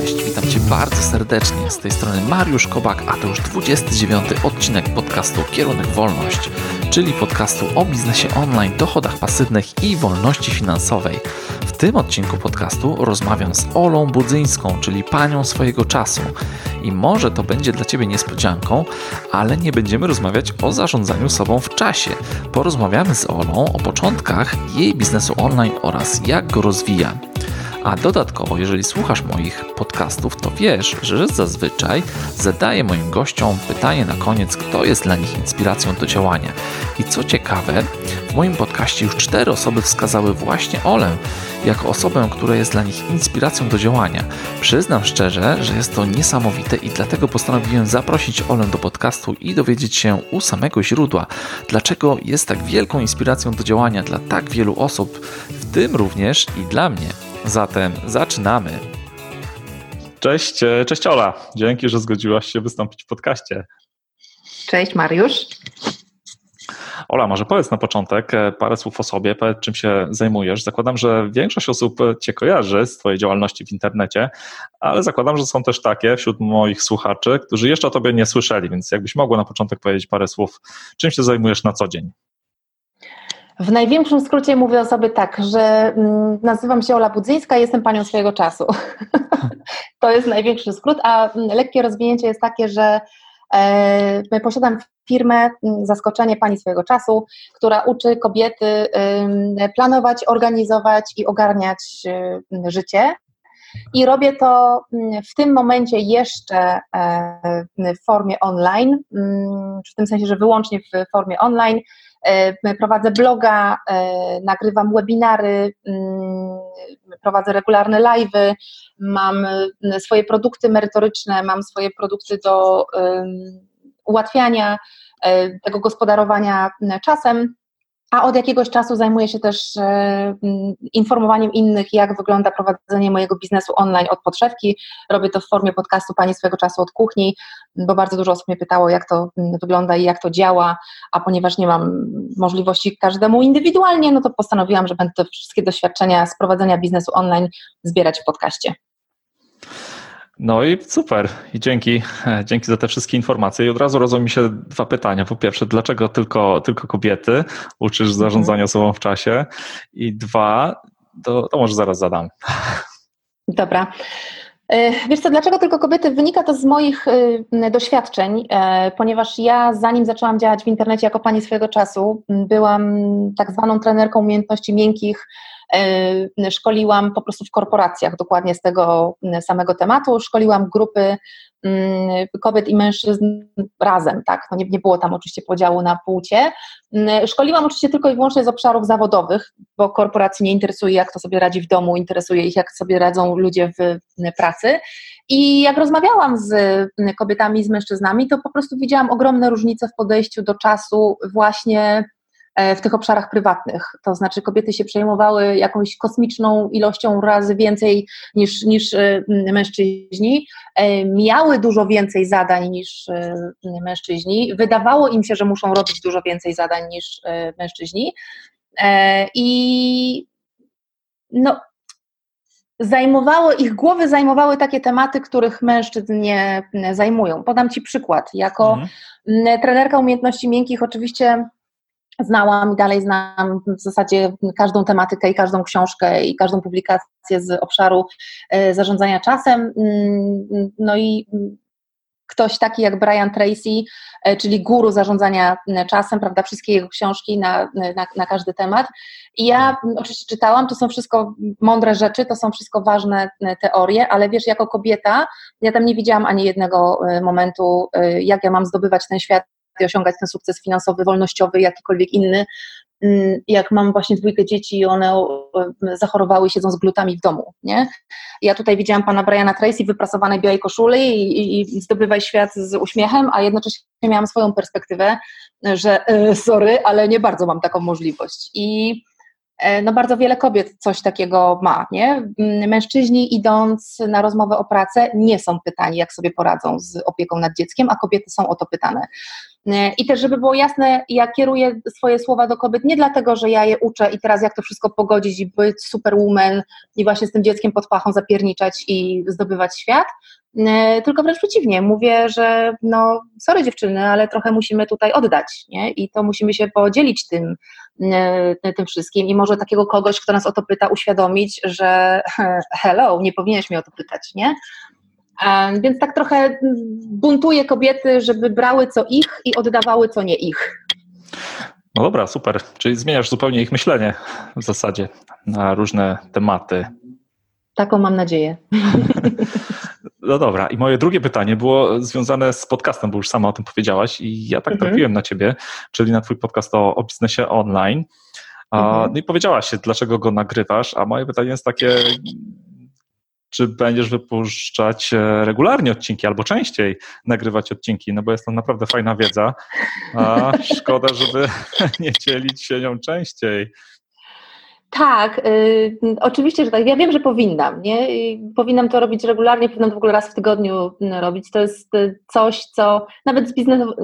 Cześć, witam Cię bardzo serdecznie. Z tej strony Mariusz Kobak, a to już 29. odcinek podcastu Kierunek Wolność, czyli podcastu o biznesie online, dochodach pasywnych i wolności finansowej. W tym odcinku podcastu rozmawiam z Olą Budzyńską, czyli panią swojego czasu. I może to będzie dla Ciebie niespodzianką, ale nie będziemy rozmawiać o zarządzaniu sobą w czasie. Porozmawiamy z Olą o początkach jej biznesu online oraz jak go rozwija. A dodatkowo, jeżeli słuchasz moich podcastów, to wiesz, że zazwyczaj zadaję moim gościom pytanie na koniec, kto jest dla nich inspiracją do działania. I co ciekawe, w moim podcaście już 4 osoby wskazały właśnie Olę jako osobę, która jest dla nich inspiracją do działania. Przyznam szczerze, że jest to niesamowite i dlatego postanowiłem zaprosić Olę do podcastu i dowiedzieć się u samego źródła, dlaczego jest tak wielką inspiracją do działania dla tak wielu osób, w tym również i dla mnie. Zatem zaczynamy. Cześć Ola. Dzięki, że zgodziłaś się wystąpić w podcaście. Cześć Mariusz. Ola, może powiedz na początek parę słów o sobie, powiedz czym się zajmujesz. Zakładam, że większość osób Cię kojarzy z Twojej działalności w internecie, ale zakładam, że są też takie wśród moich słuchaczy, którzy jeszcze o Tobie nie słyszeli, więc jakbyś mogła na początek powiedzieć parę słów, czym się zajmujesz na co dzień. W największym skrócie mówię o sobie tak, że nazywam się Ola Budzyńska i jestem panią swojego czasu. To jest największy skrót, a lekkie rozwinięcie jest takie, że posiadam firmę Zaskoczenie Pani Swojego Czasu, która uczy kobiety planować, organizować i ogarniać życie. I robię to w tym momencie jeszcze w formie online, w tym sensie, że wyłącznie w formie online. Prowadzę bloga, nagrywam webinary, prowadzę regularne live'y, mam swoje produkty merytoryczne, mam swoje produkty do ułatwiania tego gospodarowania czasem, a od jakiegoś czasu zajmuję się też informowaniem innych, jak wygląda prowadzenie mojego biznesu online od podszewki. Robię to w formie podcastu Pani Swojego Czasu od Kuchni, bo bardzo dużo osób mnie pytało, jak to wygląda i jak to działa, a ponieważ nie mam możliwości każdemu indywidualnie, no to postanowiłam, że będę te wszystkie doświadczenia z prowadzenia biznesu online zbierać w podcaście. No i super. I dzięki za te wszystkie informacje. I od razu rodzą mi się 2 pytania. Po pierwsze, dlaczego tylko kobiety uczysz zarządzania sobą w czasie? I 2, to może zaraz zadam. Dobra. Wiesz co, dlaczego tylko kobiety? Wynika to z moich doświadczeń, ponieważ ja zanim zaczęłam działać w internecie jako pani swojego czasu, byłam tak zwaną trenerką umiejętności miękkich, szkoliłam po prostu w korporacjach dokładnie z tego samego tematu, szkoliłam grupy kobiet i mężczyzn razem, tak? No nie było tam oczywiście podziału na płcie. Szkoliłam oczywiście tylko i wyłącznie z obszarów zawodowych, bo korporacji nie interesuje, jak to sobie radzi w domu, interesuje ich, jak sobie radzą ludzie w pracy. I jak rozmawiałam z kobietami i z mężczyznami, to po prostu widziałam ogromne różnice w podejściu do czasu właśnie w tych obszarach prywatnych, to znaczy kobiety się przejmowały jakąś kosmiczną ilością razy więcej niż mężczyźni, miały dużo więcej zadań niż mężczyźni, wydawało im się, że muszą robić dużo więcej zadań niż mężczyźni i no zajmowały ich głowy takie tematy, których mężczyzn nie zajmują. Podam Ci przykład. Jako trenerka umiejętności miękkich oczywiście znałam i dalej znam w zasadzie każdą tematykę i każdą książkę i każdą publikację z obszaru zarządzania czasem. No i ktoś taki jak Brian Tracy, czyli guru zarządzania czasem, prawda, wszystkie jego książki na każdy temat. I ja oczywiście czytałam, to są wszystko mądre rzeczy, to są wszystko ważne teorie, ale wiesz, jako kobieta ja tam nie widziałam ani jednego momentu, jak ja mam zdobywać ten świat, osiągać ten sukces finansowy, wolnościowy, jakikolwiek inny. Jak mam właśnie 2 dzieci i one zachorowały i siedzą z glutami w domu, nie? Ja tutaj widziałam pana Briana Tracy w wyprasowanej białej koszuli i zdobywaj świat z uśmiechem, a jednocześnie miałam swoją perspektywę, że sorry, ale nie bardzo mam taką możliwość. I no bardzo wiele kobiet coś takiego ma, nie? Mężczyźni idąc na rozmowę o pracę nie są pytani, jak sobie poradzą z opieką nad dzieckiem, a kobiety są o to pytane. I też, żeby było jasne, ja kieruję swoje słowa do kobiet nie dlatego, że ja je uczę i teraz jak to wszystko pogodzić i być superwoman i właśnie z tym dzieckiem pod pachą zapierniczać i zdobywać świat, tylko wręcz przeciwnie, mówię, że no sorry dziewczyny, ale trochę musimy tutaj oddać, nie? I to musimy się podzielić tym wszystkim i może takiego kogoś, kto nas o to pyta, uświadomić, że hello, nie powinieneś mnie o to pytać, nie? Więc tak trochę buntuję kobiety, żeby brały co ich i oddawały co nie ich. No dobra, super. Czyli zmieniasz zupełnie ich myślenie w zasadzie na różne tematy. Taką mam nadzieję. No dobra. I moje drugie pytanie było związane z podcastem, bo już sama o tym powiedziałaś i ja tak trafiłem na ciebie, czyli na twój podcast o biznesie online. No i powiedziałaś, dlaczego go nagrywasz, a moje pytanie jest takie... Czy będziesz wypuszczać regularnie odcinki albo częściej nagrywać odcinki? No bo jest to naprawdę fajna wiedza, a szkoda, żeby nie dzielić się nią częściej. Tak, oczywiście, że tak. Ja wiem, że powinnam, nie? I powinnam to robić regularnie, powinnam w ogóle raz w tygodniu robić. To jest coś, co nawet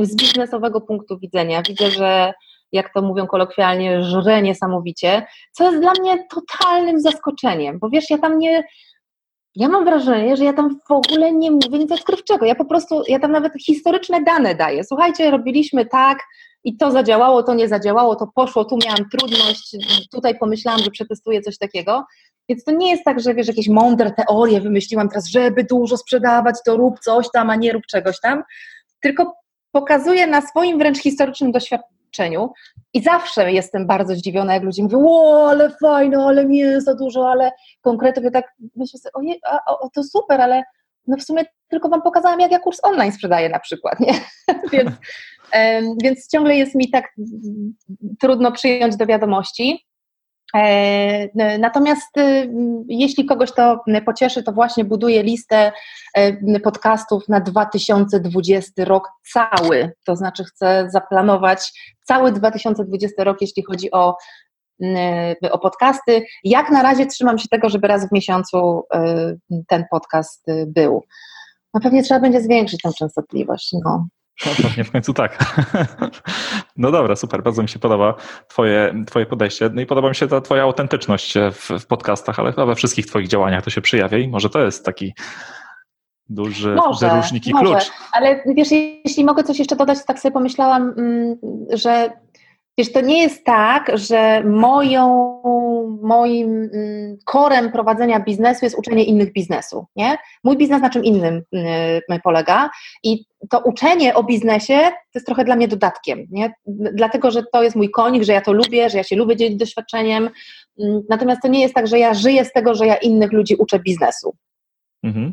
z biznesowego punktu widzenia widzę, że jak to mówią kolokwialnie, żre niesamowicie, co jest dla mnie totalnym zaskoczeniem, bo wiesz, ja mam wrażenie, że ja tam w ogóle nie mówię nic odkrywczego. Ja tam nawet historyczne dane daję. Słuchajcie, robiliśmy tak i to zadziałało, to nie zadziałało, to poszło, tu miałam trudność, tutaj pomyślałam, że przetestuję coś takiego. Więc to nie jest tak, że wiesz, jakieś mądre teorie wymyśliłam teraz, żeby dużo sprzedawać, to rób coś tam, a nie rób czegoś tam. Tylko pokazuję na swoim wręcz historycznym doświadczeniu i zawsze jestem bardzo zdziwiona, jak ludzie mówią, o, ale fajne, ale mięso dużo, ale konkretów. Ja tak myślę sobie, ojej, to super, ale no w sumie tylko wam pokazałam, jak ja kurs online sprzedaję na przykład, nie? Więc ciągle jest mi tak trudno przyjąć do wiadomości. Natomiast jeśli kogoś to pocieszy, to właśnie buduję listę podcastów na 2020 rok cały, to znaczy chcę zaplanować cały 2020 rok, jeśli chodzi o podcasty. Jak na razie trzymam się tego, żeby raz w miesiącu ten podcast był. No pewnie trzeba będzie zwiększyć tę częstotliwość, no. No pewnie w końcu tak. No dobra, super, bardzo mi się podoba twoje podejście. No i podoba mi się ta twoja autentyczność w podcastach, ale chyba we wszystkich twoich działaniach to się przejawia i może to jest taki duży różnik i klucz. Ale wiesz, jeśli mogę coś jeszcze dodać, to tak sobie pomyślałam, że wiesz, to nie jest tak, że moim korem prowadzenia biznesu jest uczenie innych biznesu, nie? Mój biznes na czym innym polega i to uczenie o biznesie to jest trochę dla mnie dodatkiem, nie? Dlatego, że to jest mój konik, że ja to lubię, że ja się lubię dzielić doświadczeniem, natomiast to nie jest tak, że ja żyję z tego, że ja innych ludzi uczę biznesu. Mhm.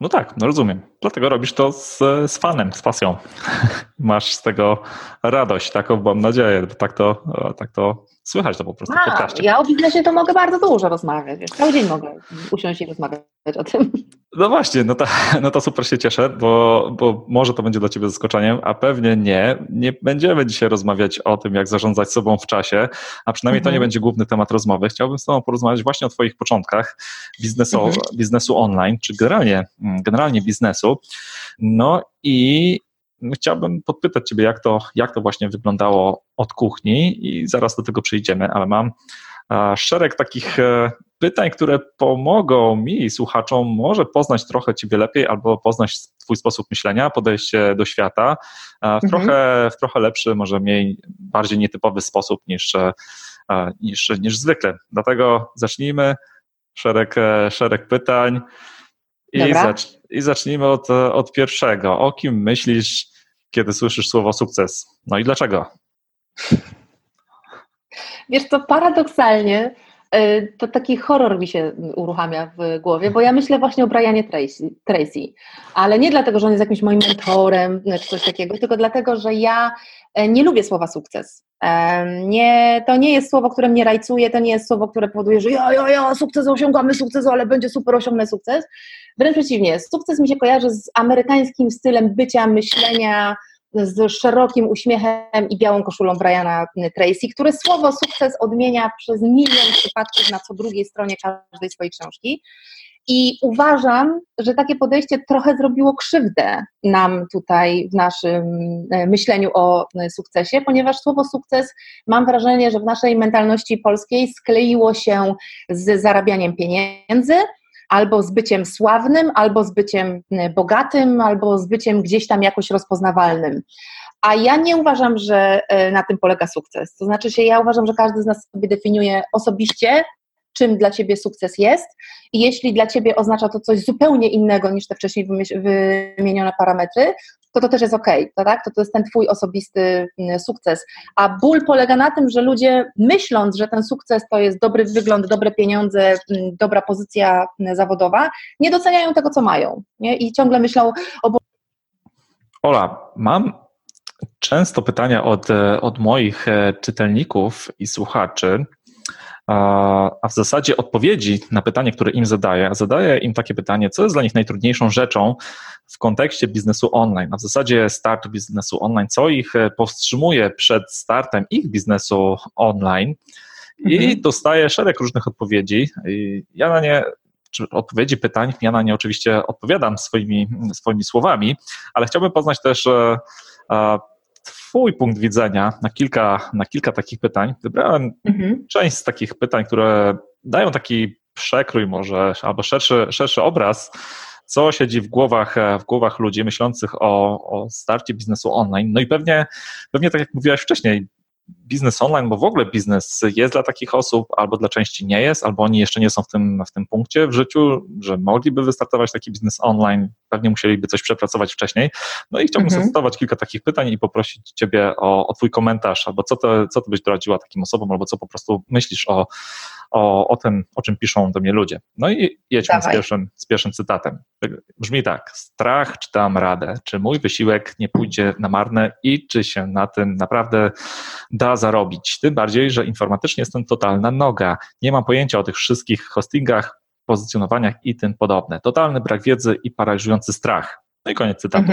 No tak, no rozumiem. Dlatego robisz to z fanem, z pasją. Masz z tego radość, taką mam nadzieję, bo tak to słychać to po prostu w podcaście. Ja o biznesie to mogę bardzo dużo rozmawiać, wiesz, cały dzień mogę usiąść i rozmawiać o tym. No właśnie, no to super się cieszę, bo może to będzie dla ciebie zaskoczeniem, a pewnie nie będziemy dzisiaj rozmawiać o tym, jak zarządzać sobą w czasie, a przynajmniej to nie będzie główny temat rozmowy. Chciałbym z tobą porozmawiać właśnie o twoich początkach biznesu online, czy generalnie biznesu. No i chciałbym podpytać ciebie, jak to właśnie wyglądało od kuchni i zaraz do tego przyjdziemy, ale mam szereg takich pytań, które pomogą mi i słuchaczom może poznać trochę ciebie lepiej albo poznać twój sposób myślenia, podejście do świata w trochę lepszy, może mniej, bardziej nietypowy sposób niż zwykle. Dlatego zacznijmy, szereg pytań. I zacznijmy od pierwszego. O kim myślisz, kiedy słyszysz słowo sukces? No i dlaczego? Wiesz co, paradoksalnie to taki horror mi się uruchamia w głowie, bo ja myślę właśnie o Brianie Tracy, ale nie dlatego, że on jest jakimś moim mentorem czy coś takiego, tylko dlatego, że ja nie lubię słowa sukces. To nie jest słowo, które mnie rajcuje, to nie jest słowo, które powoduje, że sukces osiągamy, sukcesu, ale będzie super, osiągnę sukces. Wręcz przeciwnie, sukces mi się kojarzy z amerykańskim stylem bycia, myślenia, z szerokim uśmiechem i białą koszulą Briana Tracy, który słowo sukces odmienia przez milion przypadków na co drugiej stronie każdej swojej książki. I uważam, że takie podejście trochę zrobiło krzywdę nam tutaj w naszym myśleniu o sukcesie, ponieważ słowo sukces, mam wrażenie, że w naszej mentalności polskiej skleiło się z zarabianiem pieniędzy, albo z byciem sławnym, albo z byciem bogatym, albo z byciem gdzieś tam jakoś rozpoznawalnym. A ja nie uważam, że na tym polega sukces. To znaczy się, ja uważam, że każdy z nas sobie definiuje osobiście, czym dla Ciebie sukces jest i jeśli dla Ciebie oznacza to coś zupełnie innego niż te wcześniej wymienione parametry, to też jest okej, tak? To jest ten Twój osobisty sukces. A ból polega na tym, że ludzie myśląc, że ten sukces to jest dobry wygląd, dobre pieniądze, dobra pozycja zawodowa, nie doceniają tego, co mają, nie? I ciągle myślą o... Ola, mam często pytania od moich czytelników i słuchaczy, a w zasadzie odpowiedzi na pytanie, które im zadaję. Zadaję im takie pytanie, co jest dla nich najtrudniejszą rzeczą w kontekście biznesu online, a w zasadzie startu biznesu online, co ich powstrzymuje przed startem ich biznesu online i dostaję szereg różnych odpowiedzi. I ja na nie, czy odpowiedzi, pytań, ja na nie oczywiście odpowiadam swoimi słowami, ale chciałbym poznać też Twój punkt widzenia na kilka takich pytań. Wybrałem część z takich pytań, które dają taki przekrój może, albo szerszy obraz, co siedzi w głowach ludzi myślących o starcie biznesu online. No i pewnie tak jak mówiłaś wcześniej, biznes online, bo w ogóle biznes jest dla takich osób, albo dla części nie jest, albo oni jeszcze nie są w tym punkcie w życiu, że mogliby wystartować taki biznes online, pewnie musieliby coś przepracować wcześniej. No i chciałbym zastosować kilka takich pytań i poprosić Ciebie o Twój komentarz, albo co ty byś doradziła takim osobom, albo co po prostu myślisz o tym, o czym piszą do mnie ludzie. No i jedźmy z pierwszym cytatem. Brzmi tak: strach, czy dam radę, czy mój wysiłek nie pójdzie na marne i czy się na tym naprawdę da zarobić. Tym bardziej, że informatycznie jestem totalna noga. Nie mam pojęcia o tych wszystkich hostingach, pozycjonowaniach i tym podobne. Totalny brak wiedzy i paraliżujący strach. No i koniec cytatu.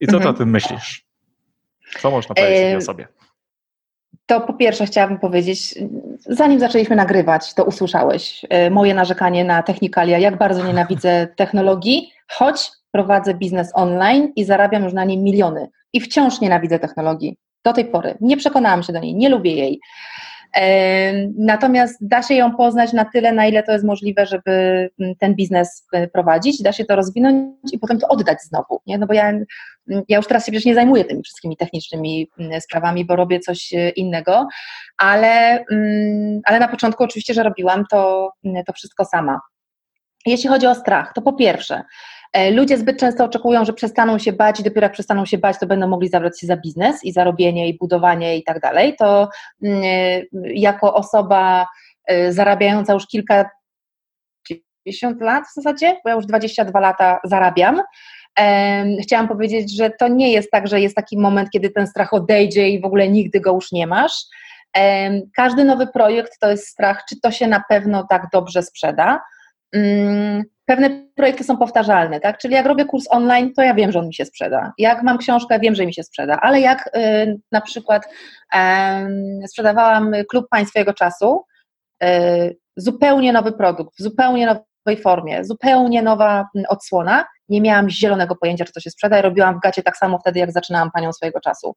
I co ty o tym myślisz? Co można powiedzieć o sobie? To po pierwsze chciałabym powiedzieć, zanim zaczęliśmy nagrywać, to usłyszałeś moje narzekanie na technikalia, jak bardzo nienawidzę technologii, choć prowadzę biznes online i zarabiam już na nim miliony i wciąż nienawidzę technologii. Do tej pory. Nie przekonałam się do niej, nie lubię jej. Natomiast da się ją poznać na tyle, na ile to jest możliwe, żeby ten biznes prowadzić, da się to rozwinąć i potem to oddać znowu, nie? No bo ja już teraz się przecież nie zajmuję tymi wszystkimi technicznymi sprawami, bo robię coś innego, ale na początku oczywiście, że robiłam to wszystko sama. Jeśli chodzi o strach, to po pierwsze, ludzie zbyt często oczekują, że przestaną się bać i dopiero jak przestaną się bać, to będą mogli zabrać się za biznes i zarobienie i budowanie i tak dalej. To jako osoba zarabiająca już kilkadziesiąt lat w zasadzie, bo ja już 22 lata zarabiam, chciałam powiedzieć, że to nie jest tak, że jest taki moment, kiedy ten strach odejdzie i w ogóle nigdy go już nie masz. Każdy nowy projekt to jest strach, czy to się na pewno tak dobrze sprzeda. Pewne projekty są powtarzalne, tak? Czyli jak robię kurs online, to ja wiem, że on mi się sprzeda. Jak mam książkę, wiem, że mi się sprzeda. Ale jak na przykład sprzedawałam klub Pani Swojego Czasu, zupełnie nowy produkt, w zupełnie nowej formie, zupełnie nowa odsłona, nie miałam zielonego pojęcia, czy to się sprzeda i robiłam w gacie tak samo wtedy, jak zaczynałam Panią Swojego Czasu.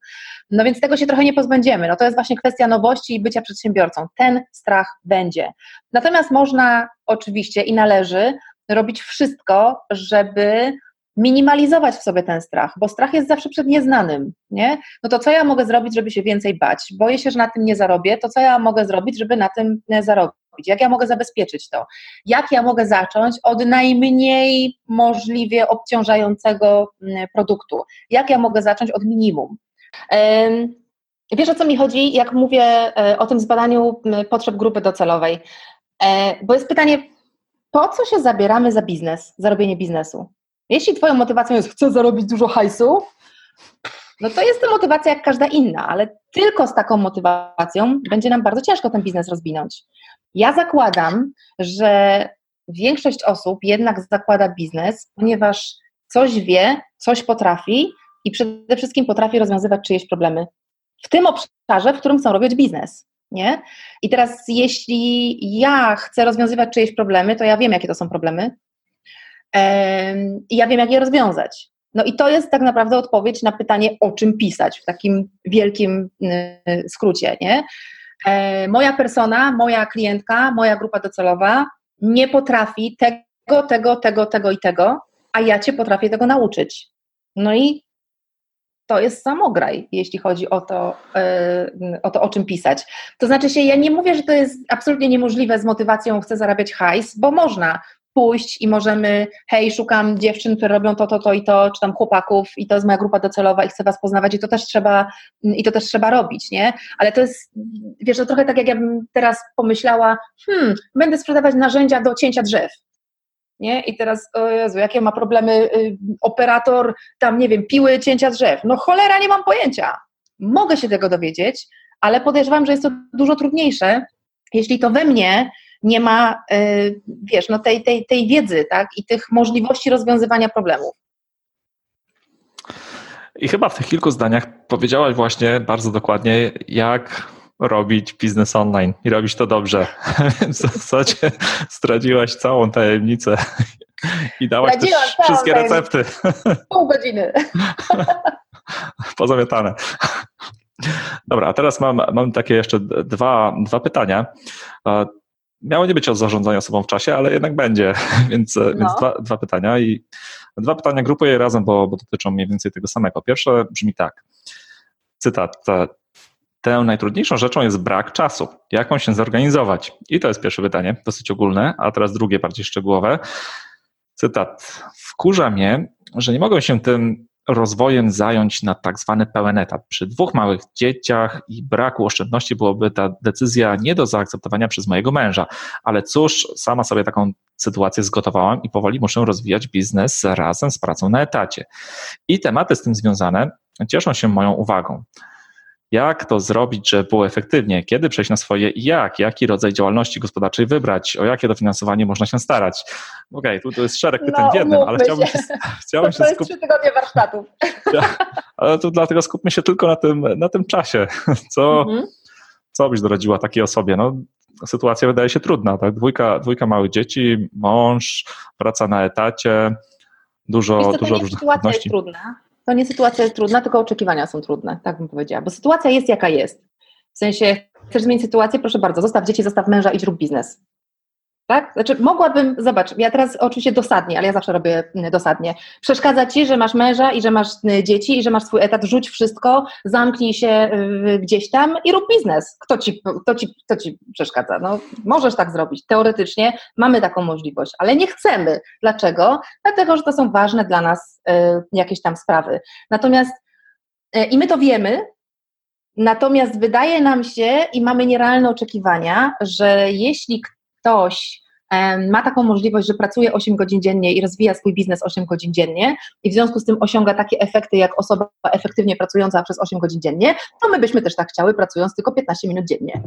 No więc tego się trochę nie pozbędziemy. No to jest właśnie kwestia nowości i bycia przedsiębiorcą. Ten strach będzie. Natomiast można oczywiście i należy robić wszystko, żeby minimalizować w sobie ten strach, bo strach jest zawsze przed nieznanym, nie? No to co ja mogę zrobić, żeby się więcej bać? Boję się, że na tym nie zarobię, to co ja mogę zrobić, żeby na tym zarobić? Jak ja mogę zabezpieczyć to? Jak ja mogę zacząć od najmniej możliwie obciążającego produktu? Jak ja mogę zacząć od minimum? Wiesz, o co mi chodzi, jak mówię o tym zbadaniu potrzeb grupy docelowej? Bo jest pytanie, po co się zabieramy za biznes, za robienie biznesu? Jeśli twoją motywacją jest, chcę zarobić dużo hajsu, no to jest to motywacja jak każda inna, ale tylko z taką motywacją będzie nam bardzo ciężko ten biznes rozwinąć. Ja zakładam, że większość osób jednak zakłada biznes, ponieważ coś wie, coś potrafi i przede wszystkim potrafię rozwiązywać czyjeś problemy w tym obszarze, w którym chcą robić biznes, nie? I teraz jeśli ja chcę rozwiązywać czyjeś problemy, to ja wiem, jakie to są problemy i ja wiem, jak je rozwiązać. No i to jest tak naprawdę odpowiedź na pytanie, o czym pisać w takim wielkim skrócie, nie? Moja persona, moja klientka, moja grupa docelowa nie potrafi tego i tego, a ja Cię potrafię tego nauczyć. No i to jest samograj, jeśli chodzi o to, o czym pisać. To znaczy się, ja nie mówię, że to jest absolutnie niemożliwe z motywacją, chcę zarabiać hajs, bo można pójść i możemy, hej, szukam dziewczyn, które robią to i to, czy tam chłopaków i to jest moja grupa docelowa i chcę was poznawać i to też trzeba robić, nie? Ale to jest, wiesz, to trochę tak, jak ja bym teraz pomyślała, będę sprzedawać narzędzia do cięcia drzew, nie? I teraz, o Jezu, jakie ma problemy operator, tam, nie wiem, piły cięcia drzew. No cholera, nie mam pojęcia. Mogę się tego dowiedzieć, ale podejrzewam, że jest to dużo trudniejsze, jeśli to we mnie nie ma, wiesz, no tej wiedzy, tak, i tych możliwości rozwiązywania problemów. I chyba w tych kilku zdaniach powiedziałaś właśnie bardzo dokładnie, jak robić biznes online i robić to dobrze. W zasadzie zdradziłaś całą tajemnicę i dałaś też wszystkie recepty. Pół godziny. Pozamiatane. Dobra, a teraz mam takie jeszcze dwa pytania. Miało nie być o zarządzaniu sobą w czasie, ale jednak będzie, więc dwa pytania. I dwa pytania grupuję je razem, bo dotyczą mniej więcej tego samego. Pierwsze brzmi tak, cytat: tę najtrudniejszą rzeczą jest brak czasu. Jaką się zorganizować? I to jest pierwsze pytanie, dosyć ogólne, a teraz drugie, bardziej szczegółowe. Cytat: wkurza mnie, że nie mogę się tym rozwojem zająć na tak zwany pełen etat. Przy 2 małych dzieciach i braku oszczędności byłoby ta decyzja nie do zaakceptowania przez mojego męża. Ale cóż, sama sobie taką sytuację zgotowałam i powoli muszę rozwijać biznes razem z pracą na etacie. I tematy z tym związane cieszą się moją uwagą. Jak to zrobić, żeby było efektywnie? Kiedy przejść na swoje i jak? Jaki rodzaj działalności gospodarczej wybrać? O jakie dofinansowanie można się starać? Okej, tu jest szereg pytań w jednym, ale chciałbym się skupić... To jest 3 tygodnie warsztatów. Ale to dlatego skupmy się tylko na tym czasie. Co byś doradziła takiej osobie? No, sytuacja wydaje się trudna, tak? Dwójka małych dzieci, mąż, praca na etacie, dużo różnych trudności. To nie sytuacja jest trudna, tylko oczekiwania są trudne, tak bym powiedziała, bo sytuacja jest jaka jest. W sensie, chcesz zmienić sytuację, proszę bardzo, zostaw dzieci, zostaw męża, idź rób biznes. Tak? Znaczy mogłabym, zobacz, ja teraz oczywiście dosadnie, ale ja zawsze robię dosadnie. Przeszkadza ci, że masz męża i że masz dzieci i że masz swój etat, rzuć wszystko, zamknij się gdzieś tam i rób biznes. Kto ci przeszkadza? No, możesz tak zrobić, teoretycznie mamy taką możliwość, ale nie chcemy. Dlaczego? Dlatego, że to są ważne dla nas jakieś tam sprawy. Natomiast, i my to wiemy, natomiast wydaje nam się i mamy nierealne oczekiwania, że jeśli ktoś ma taką możliwość, że pracuje 8 godzin dziennie i rozwija swój biznes 8 godzin dziennie i w związku z tym osiąga takie efekty jak osoba efektywnie pracująca przez 8 godzin dziennie, to my byśmy też tak chciały, pracując tylko 15 minut dziennie.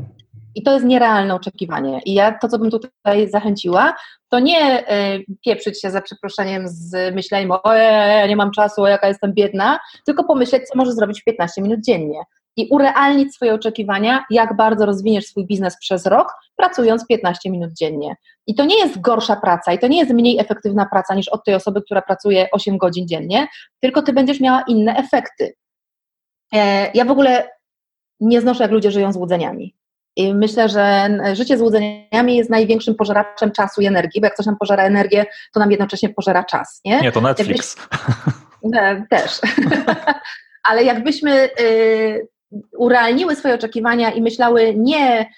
I to jest nierealne oczekiwanie. I ja to, co bym tutaj zachęciła, to nie pieprzyć się, za przeproszeniem, z myśleniem o nie mam czasu, jaka jestem biedna, tylko pomyśleć, co możesz zrobić w 15 minut dziennie. I urealnić swoje oczekiwania, jak bardzo rozwiniesz swój biznes przez rok, pracując 15 minut dziennie. I to nie jest gorsza praca i to nie jest mniej efektywna praca niż od tej osoby, która pracuje 8 godzin dziennie, tylko ty będziesz miała inne efekty. Ja w ogóle nie znoszę, jak ludzie żyją złudzeniami. I myślę, że życie złudzeniami jest największym pożeraczem czasu i energii, bo jak coś nam pożera energię, to nam jednocześnie pożera czas. Nie, to Netflix. Też. Ale jakbyśmy urealniły swoje oczekiwania i myślały nie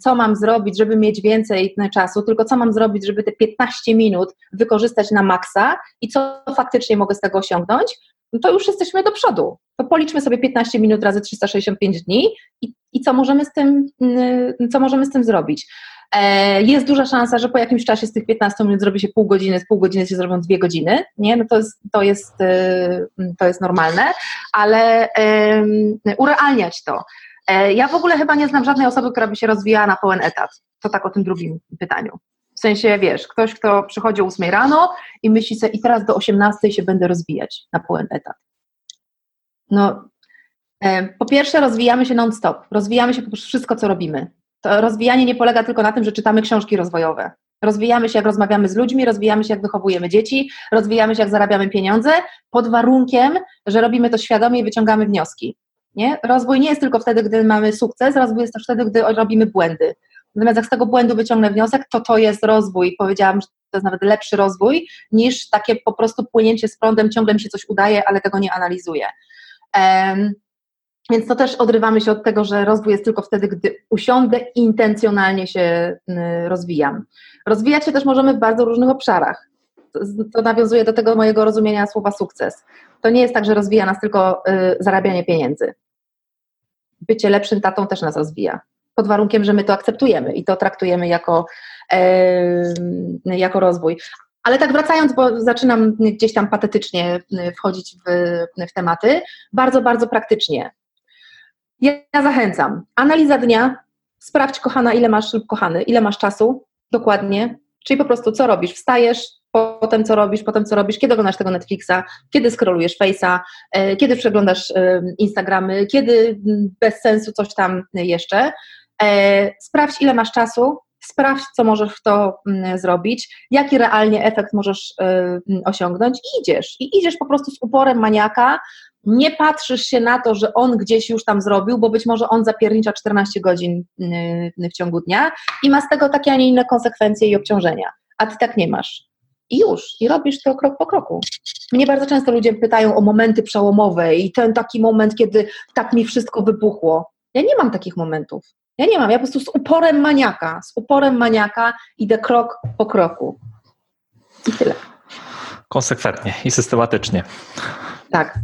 co mam zrobić, żeby mieć więcej czasu, tylko co mam zrobić, żeby te 15 minut wykorzystać na maksa i co faktycznie mogę z tego osiągnąć, no to już jesteśmy do przodu. To policzmy sobie 15 minut razy 365 dni i co możemy z tym zrobić. Jest duża szansa, że po jakimś czasie z tych 15 minut zrobi się pół godziny, z pół godziny się zrobią 2 godziny, nie? No to jest normalne, ale urealniać to. Ja w ogóle chyba nie znam żadnej osoby, która by się rozwijała na pełen etat. To tak o tym drugim pytaniu. W sensie, wiesz, ktoś, kto przychodzi o 8 rano i myśli sobie, i teraz do 18 się będę rozwijać na pełen etat. No, po pierwsze rozwijamy się non-stop, rozwijamy się poprzez wszystko, co robimy. To rozwijanie nie polega tylko na tym, że czytamy książki rozwojowe. Rozwijamy się, jak rozmawiamy z ludźmi, rozwijamy się, jak wychowujemy dzieci, rozwijamy się, jak zarabiamy pieniądze, pod warunkiem, że robimy to świadomie i wyciągamy wnioski. Nie? Rozwój nie jest tylko wtedy, gdy mamy sukces, rozwój jest też wtedy, gdy robimy błędy. Natomiast jak z tego błędu wyciągnę wniosek, to jest rozwój. Powiedziałam, że to jest nawet lepszy rozwój niż takie po prostu płynięcie z prądem, ciągle mi się coś udaje, ale tego nie analizuję. Więc to też odrywamy się od tego, że rozwój jest tylko wtedy, gdy usiądę i intencjonalnie się rozwijam. Rozwijać się też możemy w bardzo różnych obszarach. To nawiązuje do tego mojego rozumienia słowa sukces. To nie jest tak, że rozwija nas tylko zarabianie pieniędzy. Bycie lepszym tatą też nas rozwija. Pod warunkiem, że my to akceptujemy i to traktujemy jako rozwój. Ale tak wracając, bo zaczynam gdzieś tam patetycznie wchodzić w tematy, bardzo, bardzo praktycznie. Ja zachęcam. Analiza dnia. Sprawdź, kochana, ile masz lub kochany, ile masz czasu dokładnie. Czyli po prostu co robisz? Wstajesz, potem co robisz, kiedy oglądasz tego Netflixa, kiedy scrollujesz Face'a, kiedy przeglądasz Instagramy, kiedy bez sensu coś tam jeszcze. Sprawdź, ile masz czasu, sprawdź, co możesz w to zrobić, jaki realnie efekt możesz osiągnąć i idziesz. I idziesz po prostu z uporem maniaka, nie patrzysz się na to, że on gdzieś już tam zrobił, bo być może on zapiernicza 14 godzin w ciągu dnia i ma z tego takie, a nie inne konsekwencje i obciążenia, a ty tak nie masz. I już, i robisz to krok po kroku. Mnie bardzo często ludzie pytają o momenty przełomowe i ten taki moment, kiedy tak mi wszystko wybuchło. Ja nie mam takich momentów. Ja po prostu z uporem maniaka idę krok po kroku. I tyle. Konsekwentnie i systematycznie. Tak.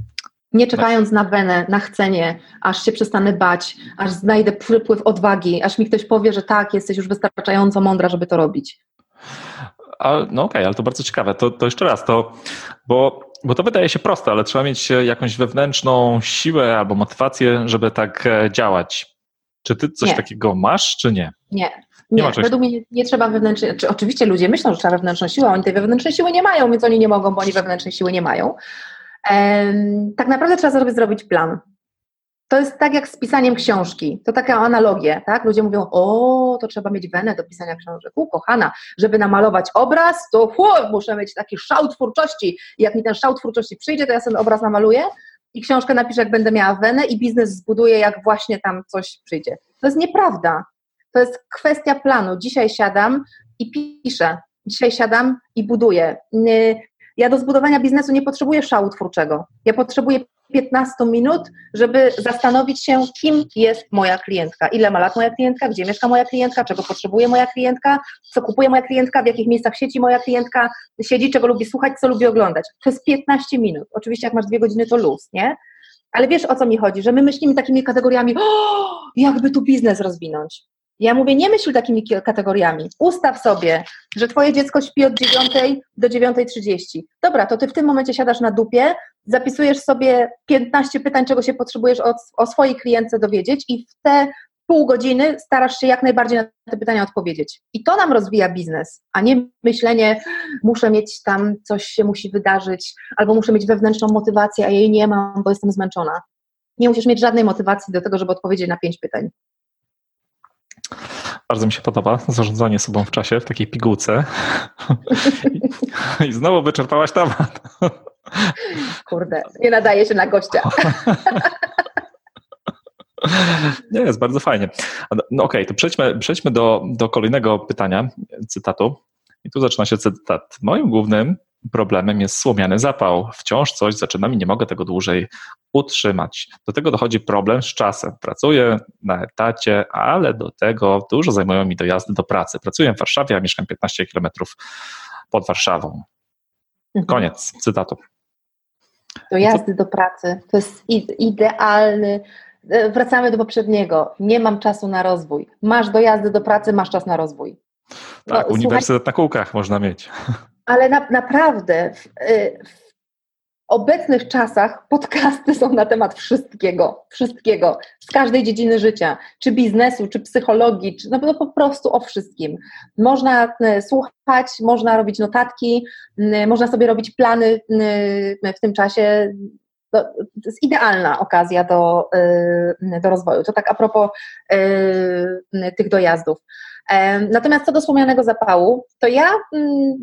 Nie czekając na wenę, na chcenie, aż się przestanę bać, aż znajdę przypływ odwagi, aż mi ktoś powie, że tak, jesteś już wystarczająco mądra, żeby to robić. Ale to bardzo ciekawe. To jeszcze raz, bo to wydaje się proste, ale trzeba mieć jakąś wewnętrzną siłę albo motywację, żeby tak działać. Czy ty coś takiego masz, czy nie? Nie. Według mnie nie trzeba wewnętrznej... Oczywiście ludzie myślą, że trzeba wewnętrzną siłę, a oni tej wewnętrznej siły nie mają, więc oni nie mogą, bo oni wewnętrznej siły nie mają. Tak naprawdę trzeba sobie zrobić plan. To jest tak jak z pisaniem książki. To taka analogia, tak? Ludzie mówią, to trzeba mieć wenę do pisania książek. Kochana, żeby namalować obraz, to muszę mieć taki szał twórczości. I jak mi ten szał twórczości przyjdzie, to ja sobie obraz namaluję i książkę napiszę, jak będę miała wenę i biznes zbuduję, jak właśnie tam coś przyjdzie. To jest nieprawda. To jest kwestia planu. Dzisiaj siadam i piszę. Dzisiaj siadam i buduję. Ja do zbudowania biznesu nie potrzebuję szału twórczego. Ja potrzebuję 15 minut, żeby zastanowić się, kim jest moja klientka, ile ma lat moja klientka, gdzie mieszka moja klientka, czego potrzebuje moja klientka, co kupuje moja klientka, w jakich miejscach sieci moja klientka siedzi, czego lubi słuchać, co lubi oglądać. To jest 15 minut. Oczywiście jak masz 2 godziny, to luz, nie? Ale wiesz, o co mi chodzi, że my myślimy takimi kategoriami, jakby tu biznes rozwinąć. Ja mówię, nie myśl takimi kategoriami. Ustaw sobie, że twoje dziecko śpi od 9 do 9:30. Dobra, to ty w tym momencie siadasz na dupie, zapisujesz sobie 15 pytań, czego się potrzebujesz o swojej klientce dowiedzieć i w te pół godziny starasz się jak najbardziej na te pytania odpowiedzieć. I to nam rozwija biznes, a nie myślenie, muszę mieć tam, coś się musi wydarzyć, albo muszę mieć wewnętrzną motywację, a jej nie mam, bo jestem zmęczona. Nie musisz mieć żadnej motywacji do tego, żeby odpowiedzieć na 5 pytań. Bardzo mi się podoba zarządzanie sobą w czasie, w takiej pigułce. I znowu wyczerpałaś temat. Kurde, nie nadaje się na gościa. Nie, jest bardzo fajnie. No okej, to przejdźmy do kolejnego pytania, cytatu. I tu zaczyna się cytat. Moim głównym problemem jest słomiany zapał. Wciąż coś zaczynam i nie mogę tego dłużej utrzymać. Do tego dochodzi problem z czasem. Pracuję na etacie, ale do tego dużo zajmują mi dojazdy do pracy. Pracuję w Warszawie, a mieszkam 15 km pod Warszawą. Koniec cytatu. Dojazdy do pracy. To jest idealny... Wracamy do poprzedniego. Nie mam czasu na rozwój. Masz dojazdy do pracy, masz czas na rozwój. Tak, no, uniwersytet na kółkach można mieć. Ale naprawdę w obecnych czasach podcasty są na temat wszystkiego, z każdej dziedziny życia, czy biznesu, czy psychologii, czy, no po prostu o wszystkim. Można słuchać, można robić notatki, można sobie robić plany w tym czasie, to jest idealna okazja do rozwoju. To tak a propos tych dojazdów. Natomiast co do wspomnianego zapału, to ja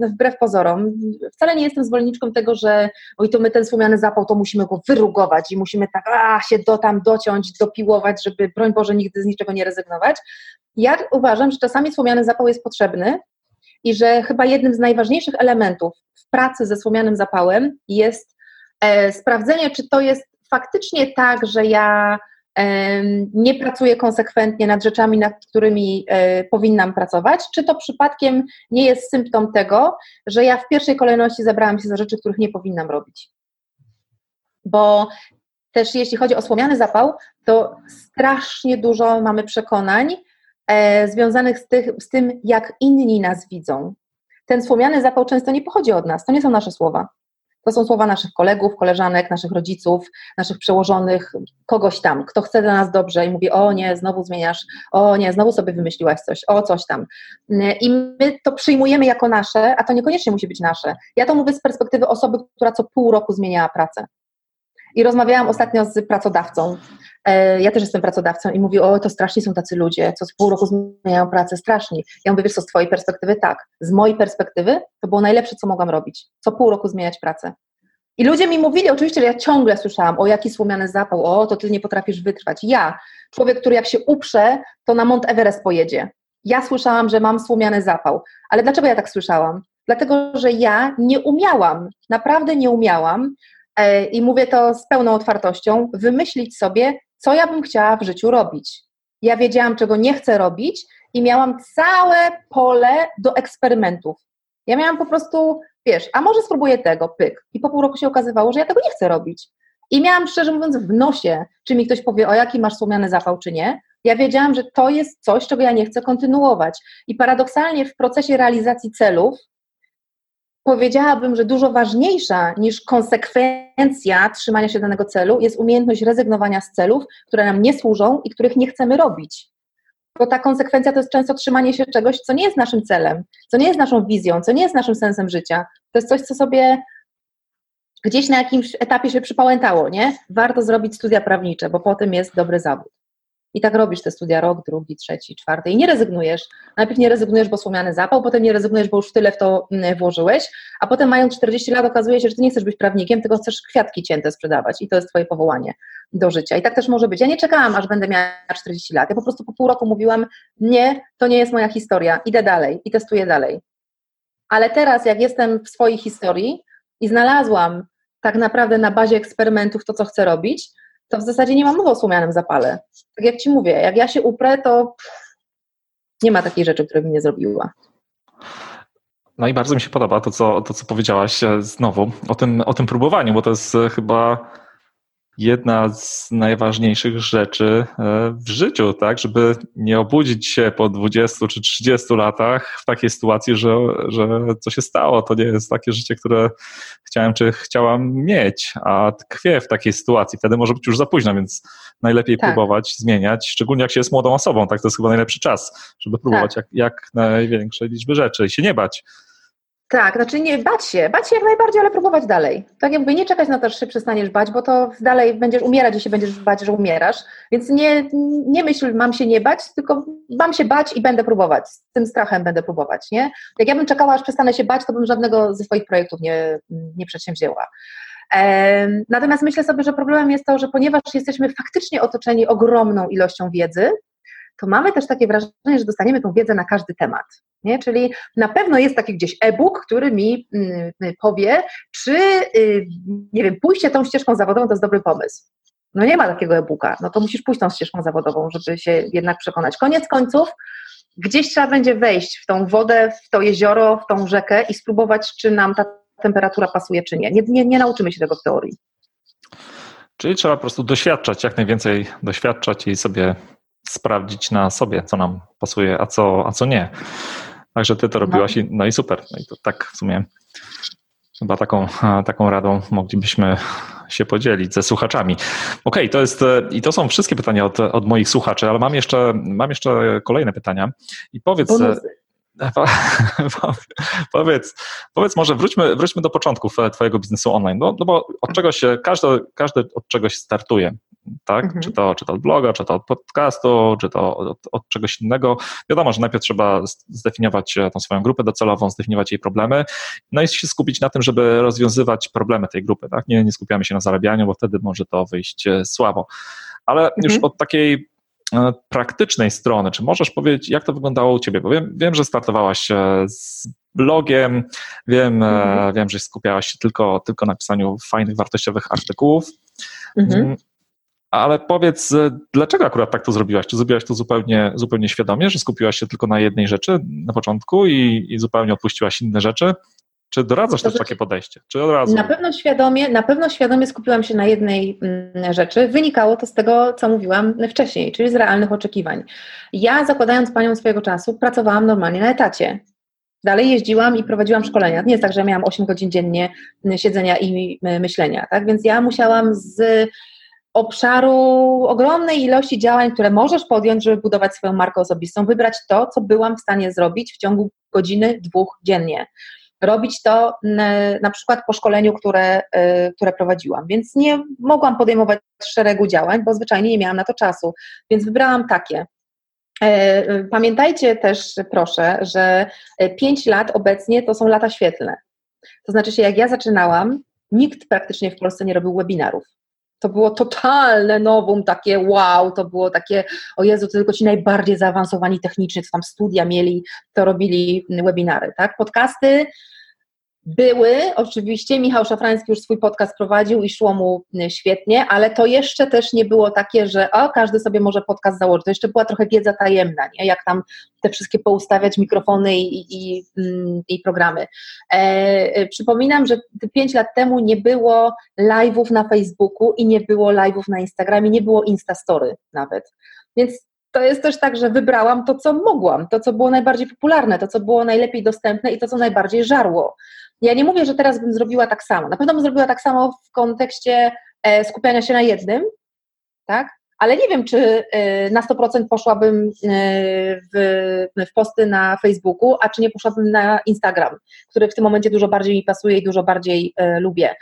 wbrew pozorom wcale nie jestem zwolenniczką tego, że oj, to my ten wspomniany zapał, to musimy go wyrugować i musimy tak się tam dociąć, dopiłować, żeby broń Boże nigdy z niczego nie rezygnować. Ja uważam, że czasami wspomniany zapał jest potrzebny i że chyba jednym z najważniejszych elementów w pracy ze wspomnianym zapałem jest sprawdzenie, czy to jest faktycznie tak, że ja nie pracuję konsekwentnie nad rzeczami, nad którymi powinnam pracować, czy to przypadkiem nie jest symptom tego, że ja w pierwszej kolejności zabrałam się za rzeczy, których nie powinnam robić. Bo też jeśli chodzi o słomiany zapał, to strasznie dużo mamy przekonań związanych z tym, jak inni nas widzą. Ten słomiany zapał często nie pochodzi od nas, to nie są nasze słowa. To są słowa naszych kolegów, koleżanek, naszych rodziców, naszych przełożonych, kogoś tam, kto chce dla nas dobrze i mówi, o nie, znowu zmieniasz, o nie, znowu sobie wymyśliłaś coś, o coś tam. I my to przyjmujemy jako nasze, a to niekoniecznie musi być nasze. Ja to mówię z perspektywy osoby, która co pół roku zmieniała pracę. I rozmawiałam ostatnio z pracodawcą, ja też jestem pracodawcą i mówię, o to strasznie są tacy ludzie, co z pół roku zmieniają pracę, strasznie. Ja mówię, wiesz co, z twojej perspektywy tak, z mojej perspektywy to było najlepsze, co mogłam robić, co pół roku zmieniać pracę. I ludzie mi mówili, oczywiście, że ja ciągle słyszałam, o jaki słomiany zapał, o to ty nie potrafisz wytrwać. Ja, człowiek, który jak się uprze, to na Mount Everest pojedzie. Ja słyszałam, że mam słomiany zapał, ale dlaczego ja tak słyszałam? Dlatego, że ja nie umiałam, naprawdę nie umiałam, i mówię to z pełną otwartością, wymyślić sobie, co ja bym chciała w życiu robić. Ja wiedziałam, czego nie chcę robić i miałam całe pole do eksperymentów. Ja miałam po prostu, wiesz, a może spróbuję tego, pyk. I po pół roku się okazywało, że ja tego nie chcę robić. I miałam, szczerze mówiąc, w nosie, czy mi ktoś powie, o jaki masz słomiany zapał, czy nie. Ja wiedziałam, że to jest coś, czego ja nie chcę kontynuować. I paradoksalnie w procesie realizacji celów powiedziałabym, że dużo ważniejsza niż konsekwencja trzymania się danego celu jest umiejętność rezygnowania z celów, które nam nie służą i których nie chcemy robić. Bo ta konsekwencja to jest często trzymanie się czegoś, co nie jest naszym celem, co nie jest naszą wizją, co nie jest naszym sensem życia. To jest coś, co sobie gdzieś na jakimś etapie się przypałętało, nie? Warto zrobić studia prawnicze, bo potem jest dobry zawód. I tak robisz te studia rok, drugi, trzeci, czwarty i nie rezygnujesz. Najpierw nie rezygnujesz, bo słomiany zapał, potem nie rezygnujesz, bo już tyle w to włożyłeś, a potem mając 40 lat okazuje się, że ty nie chcesz być prawnikiem, tylko chcesz kwiatki cięte sprzedawać i to jest twoje powołanie do życia. I tak też może być. Ja nie czekałam, aż będę miała 40 lat. Ja po prostu po pół roku mówiłam, nie, to nie jest moja historia, idę dalej i testuję dalej. Ale teraz, jak jestem w swojej historii i znalazłam tak naprawdę na bazie eksperymentów to, co chcę robić, to w zasadzie nie mam mowy o słomianym zapale. Tak jak ci mówię, jak ja się uprę, to nie ma takiej rzeczy, której bym nie zrobiła. No i bardzo mi się podoba to, co powiedziałaś znowu o tym próbowaniu, bo to jest chyba jedna z najważniejszych rzeczy w życiu, tak? Żeby nie obudzić się po 20 czy 30 latach w takiej sytuacji, że co się stało, to nie jest takie życie, które chciałem czy chciałam mieć, a tkwię w takiej sytuacji. Wtedy może być już za późno, więc najlepiej próbować, zmieniać, szczególnie jak się jest młodą osobą, tak? To jest chyba najlepszy czas, żeby próbować jak największej liczby rzeczy i się nie bać. Tak, znaczy nie bać się jak najbardziej, ale próbować dalej. Tak jak mówię, nie czekać na to, że się przestaniesz bać, bo to dalej będziesz umierać, jeśli będziesz bać, że umierasz. Więc nie myśl, mam się nie bać, tylko mam się bać i będę próbować. Z tym strachem będę próbować, nie? Jak ja bym czekała, aż przestanę się bać, to bym żadnego ze swoich projektów nie przedsięwzięła. Natomiast myślę sobie, że problemem jest to, że ponieważ jesteśmy faktycznie otoczeni ogromną ilością wiedzy, to mamy też takie wrażenie, że dostaniemy tą wiedzę na każdy temat. Nie? Czyli na pewno jest taki gdzieś e-book, który mi powie, czy nie wiem, pójście tą ścieżką zawodową to jest dobry pomysł. No nie ma takiego e-booka, no to musisz pójść tą ścieżką zawodową, żeby się jednak przekonać. Koniec końców gdzieś trzeba będzie wejść w tą wodę, w to jezioro, w tą rzekę i spróbować, czy nam ta temperatura pasuje, czy nie. Nie nauczymy się tego w teorii. Czyli trzeba po prostu doświadczać, jak najwięcej doświadczać i sobie sprawdzić na sobie, co nam pasuje, a co nie. Także ty to robiłaś, no i super. No i to tak w sumie chyba taką radą moglibyśmy się podzielić ze słuchaczami. Okej, to są wszystkie pytania od moich słuchaczy, ale mam jeszcze kolejne pytania. I powiedz, Powiedz może, wróćmy do początków twojego biznesu online, no bo od czegoś, każdy od czegoś startuje, tak? Mhm. Czy to od bloga, czy to od podcastu, czy to od czegoś innego. Wiadomo, że najpierw trzeba zdefiniować tą swoją grupę docelową, zdefiniować jej problemy, no i się skupić na tym, żeby rozwiązywać problemy tej grupy, tak? Nie skupiamy się na zarabianiu, bo wtedy może to wyjść słabo. Ale już od takiej praktycznej strony, czy możesz powiedzieć, jak to wyglądało u ciebie? Bo wiem, że startowałaś z blogiem, wiem, że skupiałaś się tylko na pisaniu fajnych, wartościowych artykułów, ale powiedz, dlaczego akurat tak to zrobiłaś? Czy zrobiłaś to zupełnie świadomie, że skupiłaś się tylko na jednej rzeczy na początku i zupełnie odpuściłaś inne rzeczy? Czy doradzasz też takie podejście? Czy od razu? Na pewno świadomie skupiłam się na jednej rzeczy. Wynikało to z tego, co mówiłam wcześniej, czyli z realnych oczekiwań. Ja, zakładając Panią Swojego Czasu, pracowałam normalnie na etacie. Dalej jeździłam i prowadziłam szkolenia. Nie jest tak, że miałam 8 godzin dziennie siedzenia i myślenia. Tak? Więc ja musiałam z obszaru ogromnej ilości działań, które możesz podjąć, żeby budować swoją markę osobistą, wybrać to, co byłam w stanie zrobić w ciągu godziny, 2 dziennie. Robić to na przykład po szkoleniu, które prowadziłam, więc nie mogłam podejmować szeregu działań, bo zwyczajnie nie miałam na to czasu, więc wybrałam takie. Pamiętajcie też, proszę, że 5 lat obecnie to są lata świetlne. To znaczy się, jak ja zaczynałam, nikt praktycznie w Polsce nie robił webinarów. To było totalne nowum, takie wow, to było takie, o Jezu, to tylko ci najbardziej zaawansowani technicznie, co tam studia mieli, to robili webinary, tak? Podcasty były, oczywiście Michał Szafrański już swój podcast prowadził i szło mu świetnie, ale to jeszcze też nie było takie, że każdy sobie może podcast założyć, to jeszcze była trochę wiedza tajemna, nie? Jak tam te wszystkie poustawiać mikrofony i programy. Przypominam, że 5 lat temu nie było live'ów na Facebooku i nie było live'ów na Instagramie, nie było Instastory nawet, więc to jest też tak, że wybrałam to, co mogłam, to, co było najbardziej popularne, to, co było najlepiej dostępne i to, co najbardziej żarło. Ja nie mówię, że teraz bym zrobiła tak samo. Na pewno bym zrobiła tak samo w kontekście skupiania się na jednym, tak? Ale nie wiem, czy na 100% poszłabym w posty na Facebooku, a czy nie poszłabym na Instagram, który w tym momencie dużo bardziej mi pasuje i dużo bardziej lubię.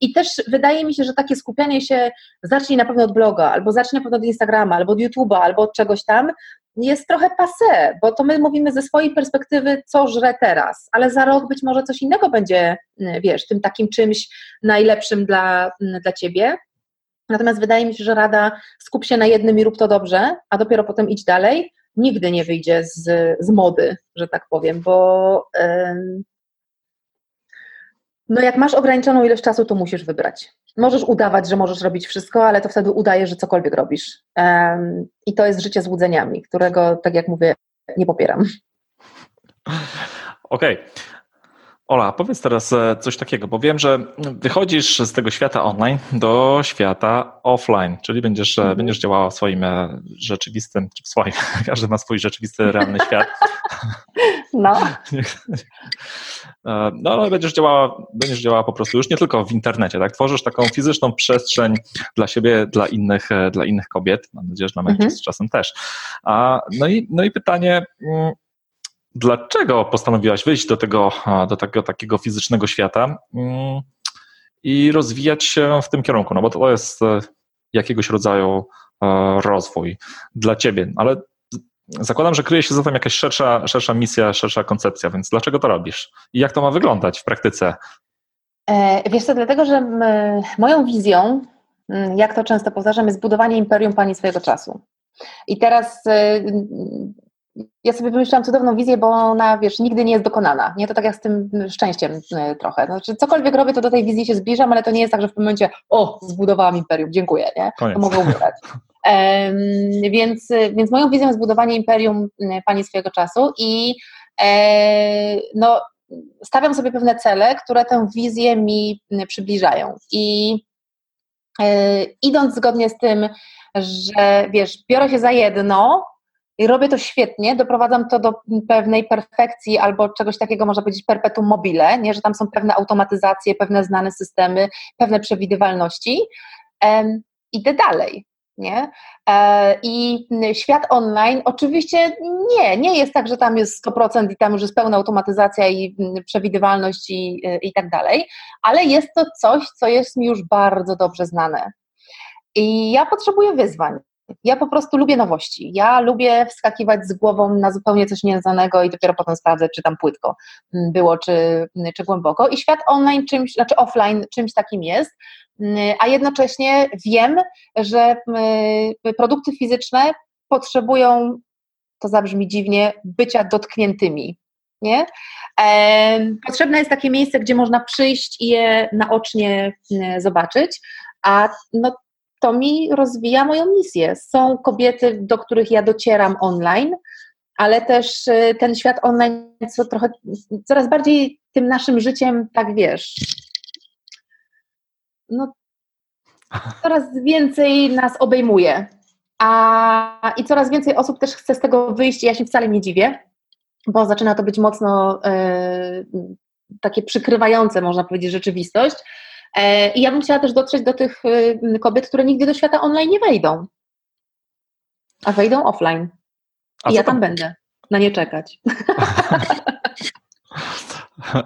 I też wydaje mi się, że takie skupianie się, zacznij na pewno od bloga, albo zacznij na pewno od Instagrama, albo od YouTube'a, albo od czegoś tam, jest trochę passé, bo to my mówimy ze swojej perspektywy, co żrę teraz, ale za rok być może coś innego będzie, wiesz, tym takim czymś najlepszym dla ciebie. Natomiast wydaje mi się, że rada skup się na jednym i rób to dobrze, a dopiero potem idź dalej, nigdy nie wyjdzie z mody, że tak powiem, bo... No jak masz ograniczoną ilość czasu, to musisz wybrać. Możesz udawać, że możesz robić wszystko, ale to wtedy udajesz, że cokolwiek robisz. I to jest życie z łudzeniami, którego, tak jak mówię, nie popieram. Okej. Ola, powiedz teraz coś takiego, bo wiem, że wychodzisz z tego świata online do świata offline, czyli będziesz działała w swoim rzeczywistym, czy w swoim, każdy ma swój rzeczywisty, realny świat. No, ale będziesz działała po prostu już nie tylko w internecie, tak? Tworzysz taką fizyczną przestrzeń dla siebie, dla innych kobiet, mam nadzieję, że dla mężczyzn czasem też. No i pytanie... Dlaczego postanowiłaś wyjść do tego takiego fizycznego świata i rozwijać się w tym kierunku? No bo to jest jakiegoś rodzaju rozwój dla ciebie, ale zakładam, że kryje się zatem jakaś szersza misja, szersza koncepcja, więc dlaczego to robisz? I jak to ma wyglądać w praktyce? Wiesz co, dlatego, że moją wizją, jak to często powtarzam, jest budowanie imperium Pani Swojego Czasu. I teraz... Ja sobie wymyśliłam cudowną wizję, bo ona, wiesz, nigdy nie jest dokonana. Nie, to tak jak z tym szczęściem trochę. Znaczy, cokolwiek robię, to do tej wizji się zbliżam, ale to nie jest tak, że w pewnym momencie zbudowałam imperium, dziękuję, nie? Koniec. To mogę umierać. Więc moją wizją jest budowanie imperium Pani Swojego Czasu i no, stawiam sobie pewne cele, które tę wizję mi przybliżają. I idąc zgodnie z tym, że wiesz, biorę się za jedno, i robię to świetnie, doprowadzam to do pewnej perfekcji albo czegoś takiego, można powiedzieć, perpetuum mobile, nie? Że tam są pewne automatyzacje, pewne znane systemy, pewne przewidywalności. Idę dalej. nie? I świat online oczywiście nie jest tak, że tam jest 100% i tam już jest pełna automatyzacja i przewidywalność i tak dalej, ale jest to coś, co jest mi już bardzo dobrze znane. I ja potrzebuję wyzwań. Ja po prostu lubię nowości. Ja lubię wskakiwać z głową na zupełnie coś nieznanego i dopiero potem sprawdzać, czy tam płytko było, czy głęboko. I świat online czymś, znaczy offline czymś takim jest, a jednocześnie wiem, że produkty fizyczne potrzebują, to zabrzmi dziwnie, bycia dotkniętymi. Nie? Potrzebne jest takie miejsce, gdzie można przyjść i je naocznie zobaczyć, a no to mi rozwija moją misję. Są kobiety, do których ja docieram online, ale też ten świat online co trochę, coraz bardziej tym naszym życiem, tak wiesz, no coraz więcej nas obejmuje i coraz więcej osób też chce z tego wyjść i ja się wcale nie dziwię, bo zaczyna to być mocno takie przykrywające, można powiedzieć, rzeczywistość. I ja bym chciała też dotrzeć do tych kobiet, które nigdy do świata online nie wejdą, a wejdą offline. I ja tam będę, na nie czekać.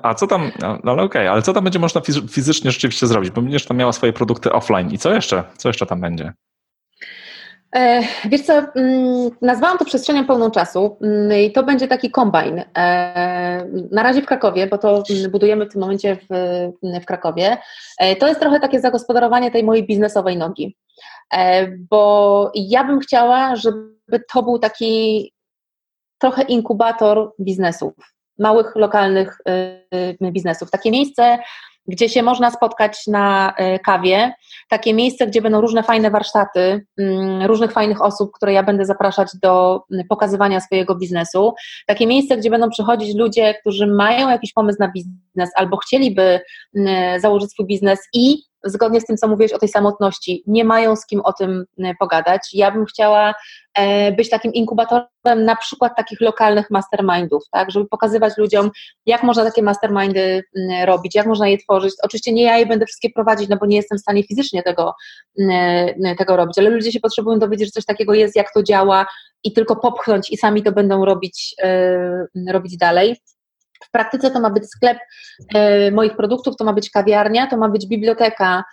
A co tam, no ale okej, ale co tam będzie można fizycznie rzeczywiście zrobić? Bo będziesz tam miała swoje produkty offline i co jeszcze tam będzie? Wiesz co, nazwałam to przestrzenią pełną czasu i to będzie taki kombajn. Na razie w Krakowie, bo to budujemy w tym momencie w Krakowie. To jest trochę takie zagospodarowanie tej mojej biznesowej nogi, bo ja bym chciała, żeby to był taki trochę inkubator biznesów, małych, lokalnych biznesów. Takie miejsce, gdzie się można spotkać na kawie, takie miejsce, gdzie będą różne fajne warsztaty, różnych fajnych osób, które ja będę zapraszać do pokazywania swojego biznesu, takie miejsce, gdzie będą przychodzić ludzie, którzy mają jakiś pomysł na biznes albo chcieliby założyć swój biznes i zgodnie z tym, co mówiłeś o tej samotności, nie mają z kim o tym pogadać. Ja bym chciała być takim inkubatorem na przykład takich lokalnych mastermindów, tak, żeby pokazywać ludziom, jak można takie mastermindy robić, jak można je tworzyć. Oczywiście nie ja je będę wszystkie prowadzić, no bo nie jestem w stanie fizycznie tego robić, ale ludzie się potrzebują dowiedzieć, że coś takiego jest, jak to działa i tylko popchnąć i sami to będą robić dalej. W praktyce to ma być sklep moich produktów, to ma być kawiarnia, to ma być biblioteka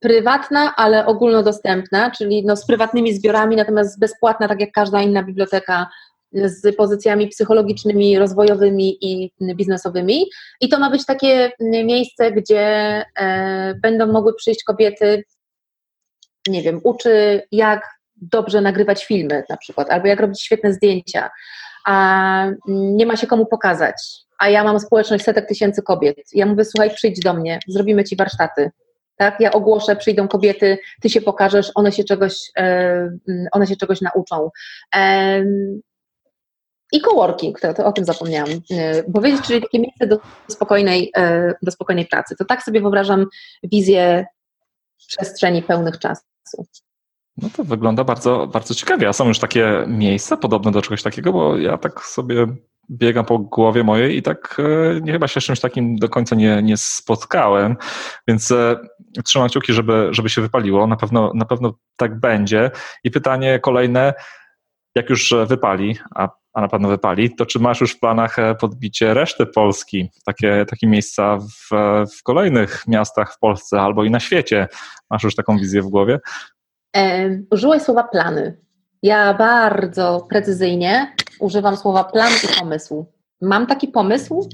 prywatna, ale ogólnodostępna, czyli no, z prywatnymi zbiorami, natomiast bezpłatna, tak jak każda inna biblioteka, z pozycjami psychologicznymi, rozwojowymi i biznesowymi. I to ma być takie miejsce, gdzie będą mogły przyjść kobiety, nie wiem, uczy jak dobrze nagrywać filmy na przykład, albo jak robić świetne zdjęcia, a nie ma się komu pokazać, a ja mam społeczność setek tysięcy kobiet. Ja mówię, słuchaj, przyjdź do mnie, zrobimy ci warsztaty, tak? Ja ogłoszę, przyjdą kobiety, ty się pokażesz, one się czegoś nauczą. I coworking, to o tym zapomniałam powiedzieć, czyli takie miejsce do spokojnej pracy. To tak sobie wyobrażam wizję przestrzeni pełnych czasu. No to wygląda bardzo, bardzo ciekawie. A są już takie miejsca podobne do czegoś takiego, bo ja tak sobie biegam po głowie mojej i tak chyba się z czymś takim do końca nie spotkałem, więc trzymam kciuki, żeby się wypaliło. Na pewno tak będzie. I pytanie kolejne, jak już wypali, a na pewno wypali, to czy masz już w planach podbicie reszty Polski? Takie miejsca w kolejnych miastach w Polsce albo i na świecie? Masz już taką wizję w głowie? Użyłeś słowa plany. Ja bardzo precyzyjnie używam słowa plan i pomysł. Mam taki pomysł,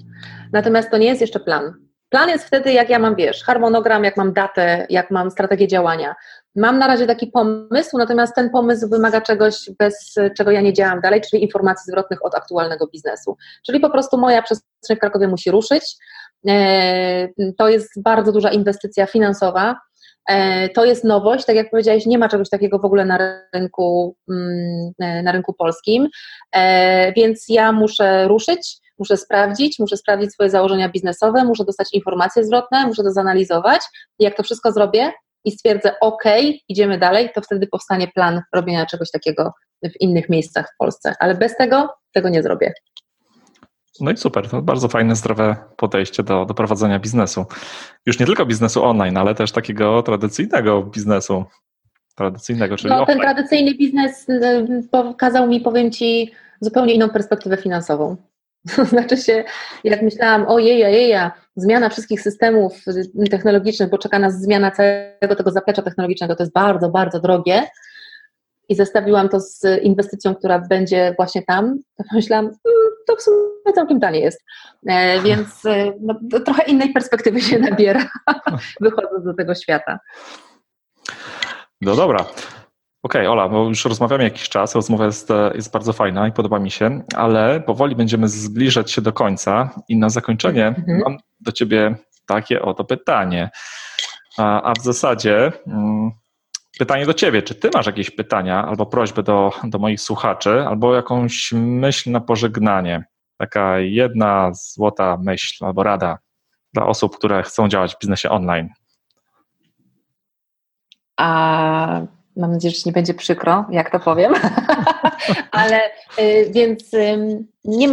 natomiast to nie jest jeszcze plan. Plan jest wtedy, jak ja mam, wiesz, harmonogram, jak mam datę, jak mam strategię działania. Mam na razie taki pomysł, natomiast ten pomysł wymaga czegoś, bez czego ja nie działam dalej, czyli informacji zwrotnych od aktualnego biznesu. Czyli po prostu moja przestrzeń w Krakowie musi ruszyć. To jest bardzo duża inwestycja finansowa. To jest nowość, tak jak powiedziałeś, nie ma czegoś takiego w ogóle na rynku polskim, więc ja muszę ruszyć, muszę sprawdzić swoje założenia biznesowe, muszę dostać informacje zwrotne, muszę to zanalizować. Jak to wszystko zrobię i stwierdzę, ok, idziemy dalej, to wtedy powstanie plan robienia czegoś takiego w innych miejscach w Polsce, ale bez tego nie zrobię. No i super, to bardzo fajne, zdrowe podejście do prowadzenia biznesu. Już nie tylko biznesu online, ale też takiego tradycyjnego biznesu. tradycyjnego, czyli offline. Ten tradycyjny biznes pokazał mi, powiem Ci, zupełnie inną perspektywę finansową. To znaczy się, jak myślałam, zmiana wszystkich systemów technologicznych, bo czeka nas zmiana całego tego zaplecza technologicznego, to jest bardzo, bardzo drogie i zestawiłam to z inwestycją, która będzie właśnie tam, to myślałam, to w sumie całkiem tanie jest, więc no, trochę innej perspektywy się nabiera, wychodząc do tego świata. No dobra. Okej, Ola, bo już rozmawiamy jakiś czas, rozmowa jest bardzo fajna i podoba mi się, ale powoli będziemy zbliżać się do końca i na zakończenie mam do Ciebie takie oto pytanie, a w zasadzie pytanie do Ciebie, czy Ty masz jakieś pytania albo prośby do moich słuchaczy, albo jakąś myśl na pożegnanie, taka jedna złota myśl albo rada dla osób, które chcą działać w biznesie online? Mam nadzieję, że nie będzie przykro, jak to powiem, ale więc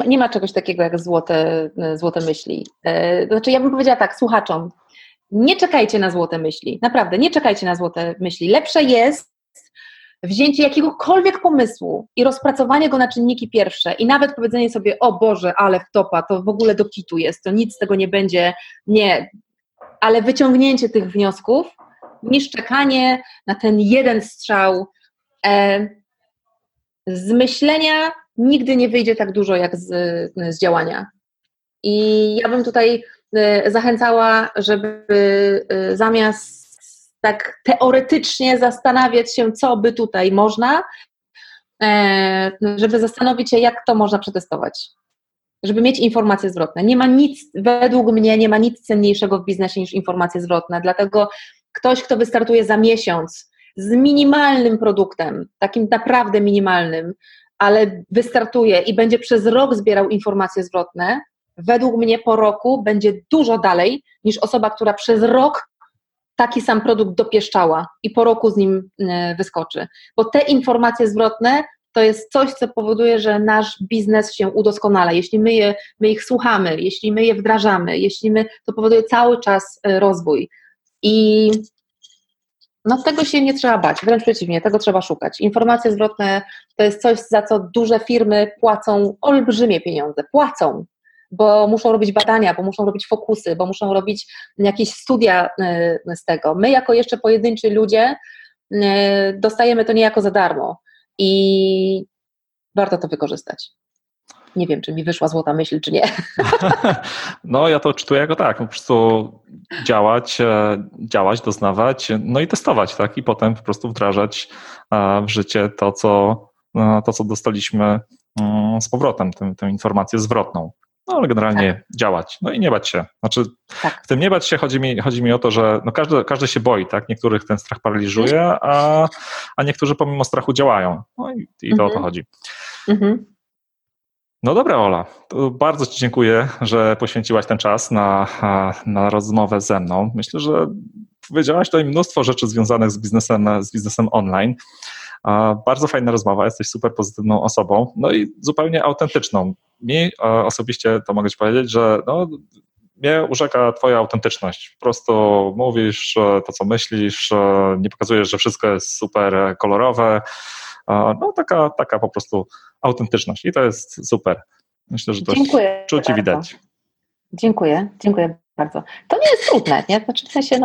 nie ma czegoś takiego jak złote myśli. Znaczy ja bym powiedziała tak słuchaczom, nie czekajcie na złote myśli, naprawdę nie czekajcie na złote myśli. Lepsze jest wzięcie jakiegokolwiek pomysłu i rozpracowanie go na czynniki pierwsze i nawet powiedzenie sobie, o Boże, ale wtopa, to w ogóle do kitu jest, to nic z tego nie będzie, nie, ale wyciągnięcie tych wniosków niż czekanie na ten jeden strzał. Z myślenia nigdy nie wyjdzie tak dużo jak z działania. I ja bym tutaj zachęcała, żeby zamiast tak teoretycznie zastanawiać się, co by tutaj można, żeby zastanowić się, jak to można przetestować. Żeby mieć informacje zwrotne. Według mnie nie ma nic cenniejszego w biznesie niż informacje zwrotne, dlatego ktoś, kto wystartuje za miesiąc z minimalnym produktem, takim naprawdę minimalnym, ale wystartuje i będzie przez rok zbierał informacje zwrotne, według mnie po roku będzie dużo dalej niż osoba, która przez rok taki sam produkt dopieszczała i po roku z nim wyskoczy. Bo te informacje zwrotne to jest coś, co powoduje, że nasz biznes się udoskonala. Jeśli my ich słuchamy, jeśli my je wdrażamy, to powoduje cały czas rozwój. I no tego się nie trzeba bać, wręcz przeciwnie, tego trzeba szukać. Informacje zwrotne to jest coś, za co duże firmy płacą olbrzymie pieniądze, bo muszą robić badania, bo muszą robić fokusy, bo muszą robić jakieś studia z tego. My jako jeszcze pojedynczy ludzie dostajemy to niejako za darmo i warto to wykorzystać. Nie wiem, czy mi wyszła złota myśl, czy nie. No ja to odczytuję jako tak, po prostu działać, doznawać, no i testować, tak? I potem po prostu wdrażać w życie to, co dostaliśmy z powrotem, tę informację zwrotną. No ale generalnie tak. Działać, no i nie bać się. Znaczy tak. W tym nie bać się chodzi mi o to, że no każdy się boi, tak? Niektórych ten strach paraliżuje, a niektórzy pomimo strachu działają. No i to o to chodzi. Mhm. No dobra, Ola, to bardzo Ci dziękuję, że poświęciłaś ten czas na rozmowę ze mną. Myślę, że powiedziałaś tutaj mnóstwo rzeczy związanych z biznesem online. Bardzo fajna rozmowa, jesteś super pozytywną osobą, no i zupełnie autentyczną. Mi osobiście to mogę Ci powiedzieć, że no, mnie urzeka Twoja autentyczność. Po prostu mówisz to, co myślisz, nie pokazujesz, że wszystko jest super kolorowe. No taka po prostu autentyczność i to jest super. Myślę, że to czuć i widać. Dziękuję bardzo. To nie jest trudne, nie? Znaczy w sensie,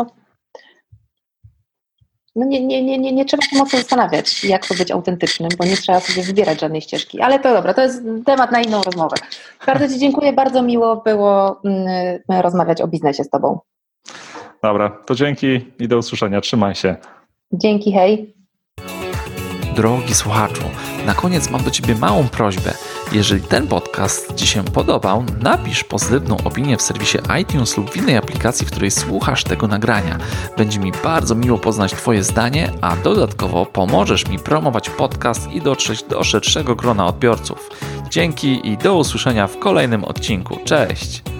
nie trzeba się mocno zastanawiać, jak to być autentycznym, bo nie trzeba sobie wybierać żadnej ścieżki, ale to dobra, to jest temat na inną rozmowę. Bardzo Ci dziękuję, bardzo miło było rozmawiać o biznesie z Tobą. Dobra, to dzięki i do usłyszenia, trzymaj się. Dzięki, hej. Drogi słuchaczu, na koniec mam do Ciebie małą prośbę. Jeżeli ten podcast Ci się podobał, napisz pozytywną opinię w serwisie iTunes lub w innej aplikacji, w której słuchasz tego nagrania. Będzie mi bardzo miło poznać Twoje zdanie, a dodatkowo pomożesz mi promować podcast i dotrzeć do szerszego grona odbiorców. Dzięki i do usłyszenia w kolejnym odcinku. Cześć!